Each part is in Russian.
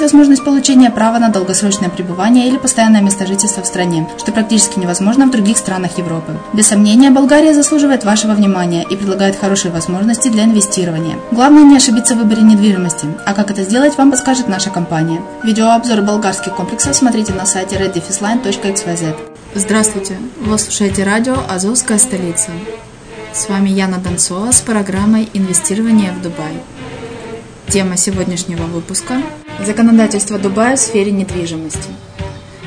возможность получения права на долгосрочное пребывание или постоянное место жительства в стране, что практически невозможно в других странах Европы. Без сомнения, Болгария заслуживает вашего внимания и предлагает хорошие возможности для инвестирования. Главное не ошибиться в выборе недвижимости, а как это сделать, вам подскажет наша компания. Видеообзор болгарских комплексов смотрите на сайте reddefiz.line.xyz. Здравствуйте! Вы слушаете радио «Азовская столица». С вами Яна Донцова с программой «Инвестирование в Дубай». Тема сегодняшнего выпуска – законодательство Дубая в сфере недвижимости.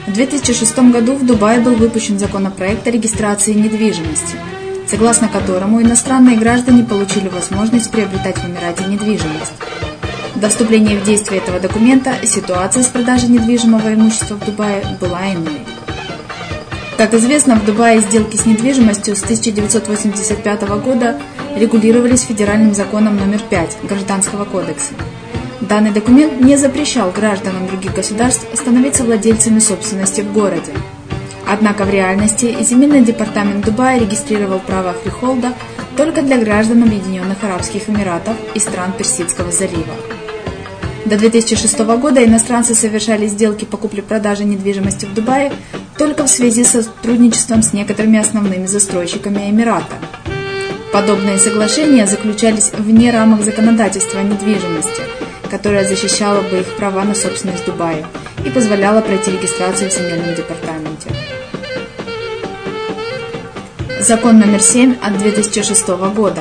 В 2006 году в Дубае был выпущен законопроект о регистрации недвижимости, согласно которому иностранные граждане получили возможность приобретать в Эмирате недвижимость. До вступления в действие этого документа ситуация с продажей недвижимого имущества в Дубае была иной. Как известно, в Дубае сделки с недвижимостью с 1985 года регулировались федеральным законом номер 5 Гражданского кодекса. Данный документ не запрещал гражданам других государств становиться владельцами собственности в городе. Однако в реальности земельный департамент Дубая регистрировал право фрихолда только для граждан Объединенных Арабских Эмиратов и стран Персидского залива. До 2006 года иностранцы совершали сделки по купле-продаже недвижимости в Дубае только в связи с сотрудничеством с некоторыми основными застройщиками Эмирата. Подобные соглашения заключались вне рамок законодательства о недвижимости, которое защищало бы их права на собственность Дубая и позволяло пройти регистрацию в земельном департаменте. Закон номер 7 от 2006 года.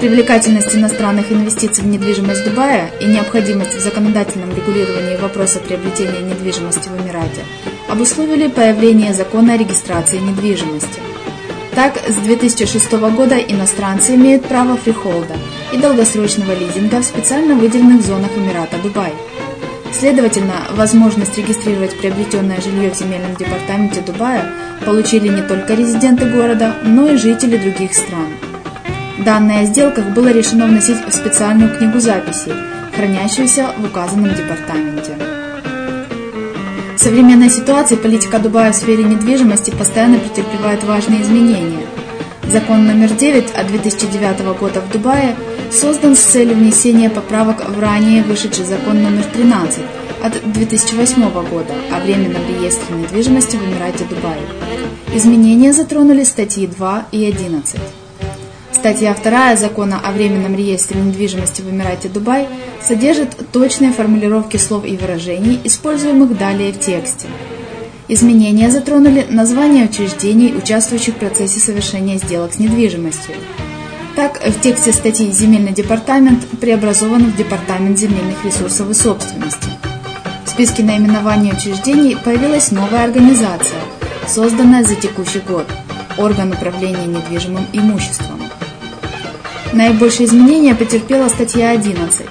Привлекательность иностранных инвестиций в недвижимость Дубая и необходимость в законодательном регулировании вопроса приобретения недвижимости в Эмирате обусловили появление закона о регистрации недвижимости. Так, с 2006 года иностранцы имеют право фрихолда и долгосрочного лизинга в специально выделенных зонах Эмирата Дубай. Следовательно, возможность регистрировать приобретенное жилье в земельном департаменте Дубая получили не только резиденты города, но и жители других стран. Данные о сделках было решено вносить в специальную книгу записей, хранящуюся в указанном департаменте. В современной ситуации политика Дубая в сфере недвижимости постоянно претерпевает важные изменения. Закон номер 9 от 2009 года в Дубае создан с целью внесения поправок в ранее вышедший закон номер 13 от 2008 года о временном реестре недвижимости в Эмирате Дубай. Изменения затронули статьи 2 и 11. Статья 2 закона о временном реестре недвижимости в Эмирате Дубай содержит точные формулировки слов и выражений, используемых далее в тексте. Изменения затронули названия учреждений, участвующих в процессе совершения сделок с недвижимостью. Так, в тексте статьи «Земельный департамент» преобразован в Департамент земельных ресурсов и собственности. В списке наименований учреждений появилась новая организация, созданная за текущий год – Орган управления недвижимым имуществом. Наибольшие изменения потерпела статья 11.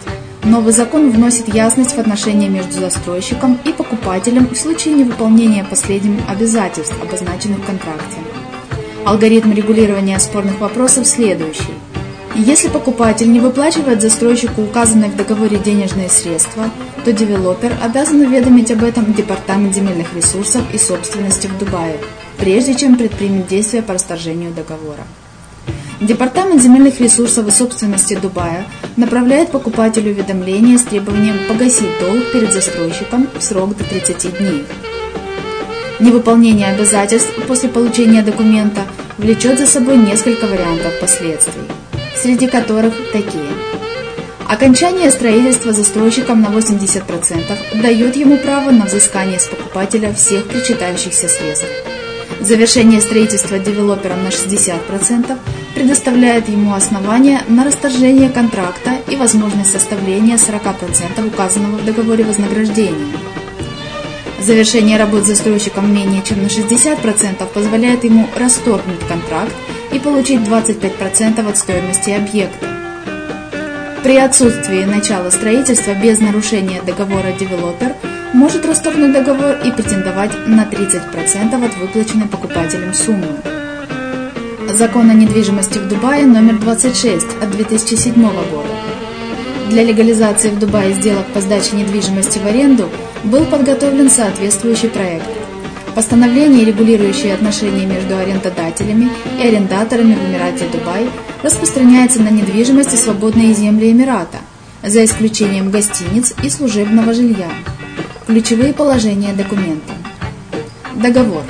Новый закон вносит ясность в отношения между застройщиком и покупателем в случае невыполнения последним обязательств, обозначенных в контракте. Алгоритм регулирования спорных вопросов следующий. Если покупатель не выплачивает застройщику указанные в договоре денежные средства, то девелопер обязан уведомить об этом Департамент земельных ресурсов и собственности в Дубае, прежде чем предпринять действия по расторжению договора. Департамент земельных ресурсов и собственности Дубая направляет покупателю уведомление с требованием погасить долг перед застройщиком в срок до 30 дней. Невыполнение обязательств после получения документа влечет за собой несколько вариантов последствий, среди которых такие. Окончание строительства застройщиком на 80% дает ему право на взыскание с покупателя всех причитающихся средств. Завершение строительства девелопером на 60% предоставляет ему основания на расторжение контракта и возможность составления 40% указанного в договоре вознаграждения. Завершение работ застройщиком менее чем на 60% позволяет ему расторгнуть контракт и получить 25% от стоимости объекта. При отсутствии начала строительства без нарушения договора девелопер может расторгнуть договор и претендовать на 30% от выплаченной покупателем суммы. Закон о недвижимости в Дубае номер 26 от 2007 года. Для легализации в Дубае сделок по сдаче недвижимости в аренду был подготовлен соответствующий проект. Постановление, регулирующее отношения между арендодателями и арендаторами в Эмирате Дубай, распространяется на недвижимость и свободные земли Эмирата, за исключением гостиниц и служебного жилья. Ключевые положения документа. Договор.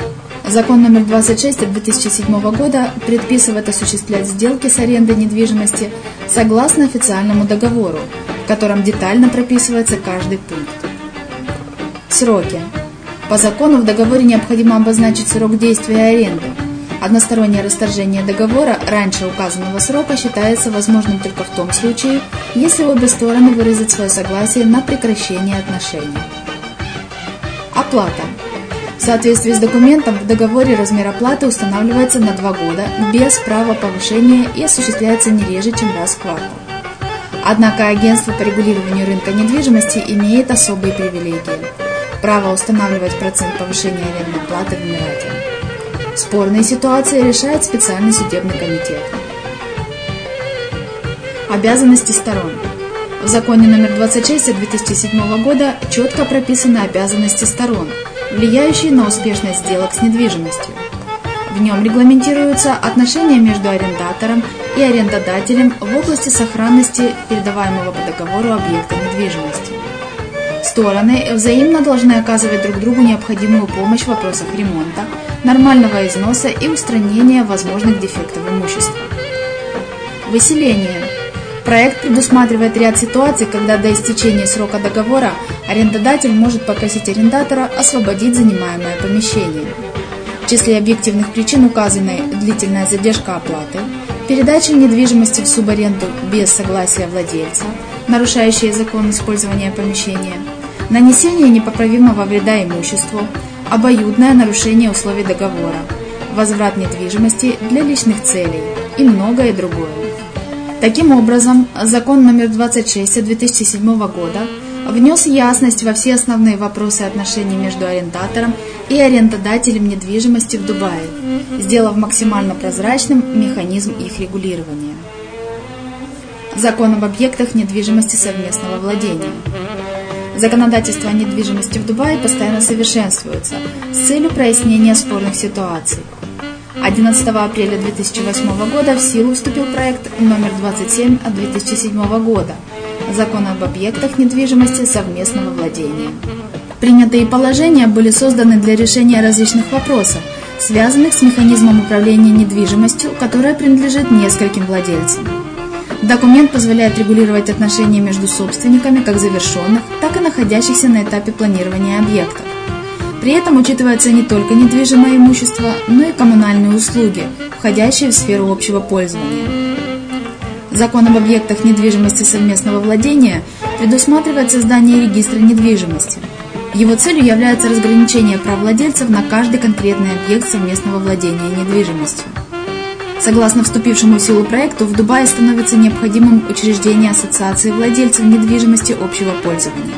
Закон номер 26 от 2007 года предписывает осуществлять сделки с арендой недвижимости согласно официальному договору, в котором детально прописывается каждый пункт. Сроки. По закону в договоре необходимо обозначить срок действия аренды. Одностороннее расторжение договора раньше указанного срока считается возможным только в том случае, если обе стороны выразят свое согласие на прекращение отношений. Оплата. В соответствии с документом в договоре размер оплаты устанавливается на 2 года без права повышения и осуществляется не реже, чем раз в квартал. Однако агентство по регулированию рынка недвижимости имеет особые привилегии. Право устанавливать процент повышения арендной платы в Эмирате. Спорные ситуации решает специальный судебный комитет. Обязанности сторон. В законе номер 26 от 2007 года четко прописаны обязанности сторон, влияющие на успешность сделок с недвижимостью. В нем регламентируются отношения между арендатором и арендодателем в области сохранности передаваемого по договору объекта недвижимости. Стороны взаимно должны оказывать друг другу необходимую помощь в вопросах ремонта, нормального износа и устранения возможных дефектов имущества. Выселение. Проект предусматривает ряд ситуаций, когда до истечения срока договора арендодатель может попросить арендатора освободить занимаемое помещение. В числе объективных причин указаны длительная задержка оплаты, передача недвижимости в субаренду без согласия владельца, нарушающие закон использования помещения, нанесение непоправимого вреда имуществу, обоюдное нарушение условий договора, возврат недвижимости для личных целей и многое другое. Таким образом, закон номер 26 от 2007 года внес ясность во все основные вопросы отношений между арендатором и арендодателем недвижимости в Дубае, сделав максимально прозрачным механизм их регулирования. Закон об объектах недвижимости совместного владения. Законодательство о недвижимости в Дубае постоянно совершенствуется с целью прояснения спорных ситуаций. 11 апреля 2008 года в силу вступил проект номер 27 от 2007 года «Закона об объектах недвижимости совместного владения». Принятые положения были созданы для решения различных вопросов, связанных с механизмом управления недвижимостью, которая принадлежит нескольким владельцам. Документ позволяет регулировать отношения между собственниками как завершенных, так и находящихся на этапе планирования объектов. При этом учитывается не только недвижимое имущество, но и коммунальные услуги, входящие в сферу общего пользования. Закон об объектах недвижимости совместного владения предусматривает создание регистра недвижимости. Его целью является разграничение прав владельцев на каждый конкретный объект совместного владения недвижимостью. Согласно вступившему в силу проекту, в Дубае становится необходимым учреждение ассоциации владельцев недвижимости общего пользования.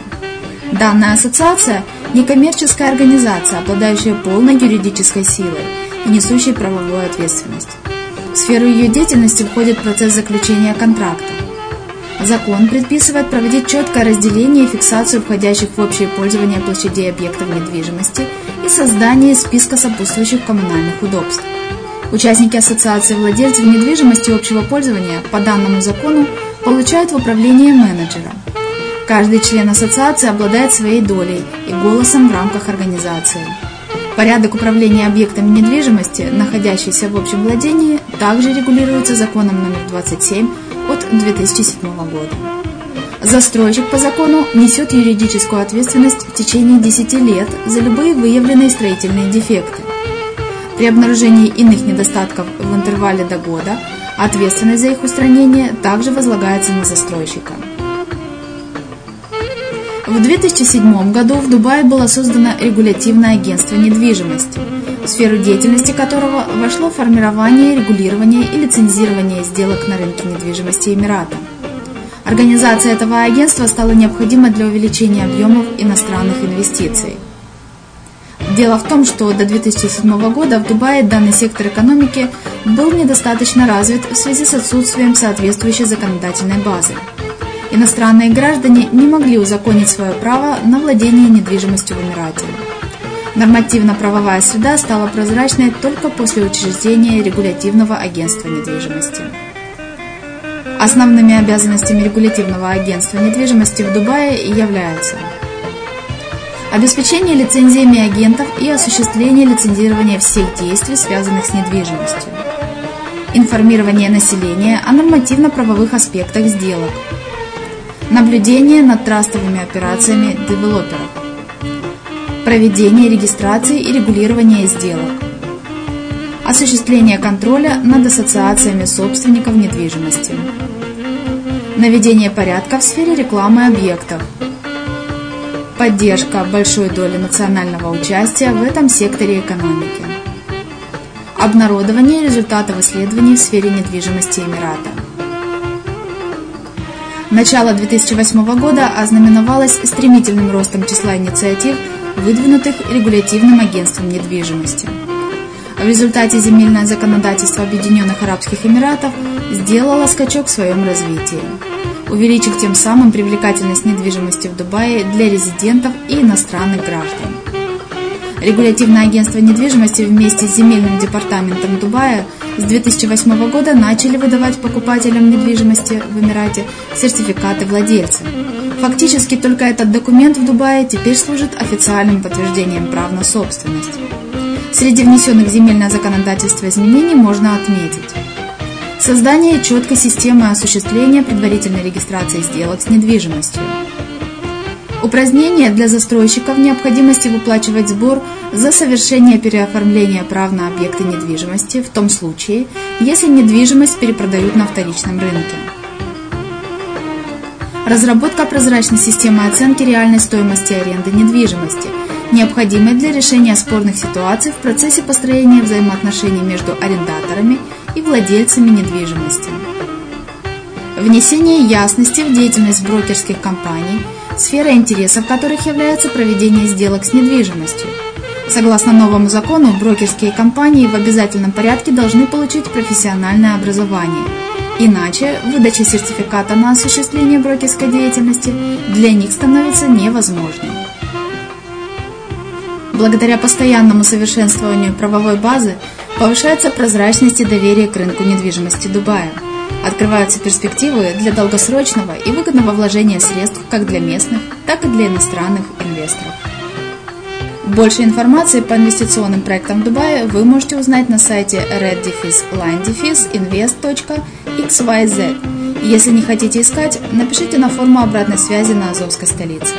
Данная ассоциация – некоммерческая организация, обладающая полной юридической силой и несущая правовую ответственность. В сферу ее деятельности входит процесс заключения контракта. Закон предписывает проводить четкое разделение и фиксацию входящих в общее пользование площадей объектов недвижимости и создание списка сопутствующих коммунальных удобств. Участники ассоциации владельцев недвижимости общего пользования по данному закону получают в управлении менеджера. Каждый член ассоциации обладает своей долей и голосом в рамках организации. Порядок управления объектами недвижимости, находящийся в общем владении, также регулируется законом номер 27 от 2007 года. Застройщик по закону несет юридическую ответственность в течение 10 лет за любые выявленные строительные дефекты. При обнаружении иных недостатков в интервале до года ответственность за их устранение также возлагается на застройщика. В 2007 году в Дубае было создано регулятивное агентство недвижимости, в сферу деятельности которого вошло формирование, регулирование и лицензирование сделок на рынке недвижимости Эмирата. Организация этого агентства стала необходима для увеличения объемов иностранных инвестиций. Дело в том, что до 2007 года в Дубае данный сектор экономики был недостаточно развит в связи с отсутствием соответствующей законодательной базы. Иностранные граждане не могли узаконить свое право на владение недвижимостью в Эмирате. Нормативно-правовая среда стала прозрачной только после учреждения регулятивного агентства недвижимости. Основными обязанностями регулятивного агентства недвижимости в Дубае являются обеспечение лицензиями агентов и осуществление лицензирования всех действий, связанных с недвижимостью, информирование населения о нормативно-правовых аспектах сделок, наблюдение над трастовыми операциями девелоперов, проведение регистрации и регулирование сделок, осуществление контроля над ассоциациями собственников недвижимости, наведение порядка в сфере рекламы объектов, поддержка большой доли национального участия в этом секторе экономики, обнародование результатов исследований в сфере недвижимости Эмирата. Начало 2008 года ознаменовалось стремительным ростом числа инициатив, выдвинутых регулятивным агентством недвижимости. В результате земельное законодательство Объединенных Арабских Эмиратов сделало скачок в своем развитии, увеличив тем самым привлекательность недвижимости в Дубае для резидентов и иностранных граждан. Регулятивное агентство недвижимости вместе с земельным департаментом Дубая с 2008 года начали выдавать покупателям недвижимости в Эмирате сертификаты владельца. Фактически только этот документ в Дубае теперь служит официальным подтверждением прав на собственность. Среди внесенных в земельное законодательство изменений можно отметить создание четкой системы осуществления предварительной регистрации сделок с недвижимостью, упразднение для застройщиков необходимости выплачивать сбор за совершение переоформления прав на объекты недвижимости в том случае, если недвижимость перепродают на вторичном рынке. Разработка прозрачной системы оценки реальной стоимости аренды недвижимости, необходимой для решения спорных ситуаций в процессе построения взаимоотношений между арендаторами и владельцами недвижимости. Внесение ясности в деятельность брокерских компаний, сфера интересов которых является проведение сделок с недвижимостью. Согласно новому закону, брокерские компании в обязательном порядке должны получить профессиональное образование. Иначе выдача сертификата на осуществление брокерской деятельности для них становится невозможной. Благодаря постоянному совершенствованию правовой базы повышается прозрачность и доверие к рынку недвижимости Дубая. Открываются перспективы для долгосрочного и выгодного вложения средств как для местных, так и для иностранных инвесторов. Больше информации по инвестиционным проектам Дубая вы можете узнать на сайте reddefiz.linedefiz.invest.xyz. Если не хотите искать, напишите на форму обратной связи на Азовской столице.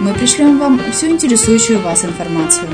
Мы пришлем вам всю интересующую вас информацию.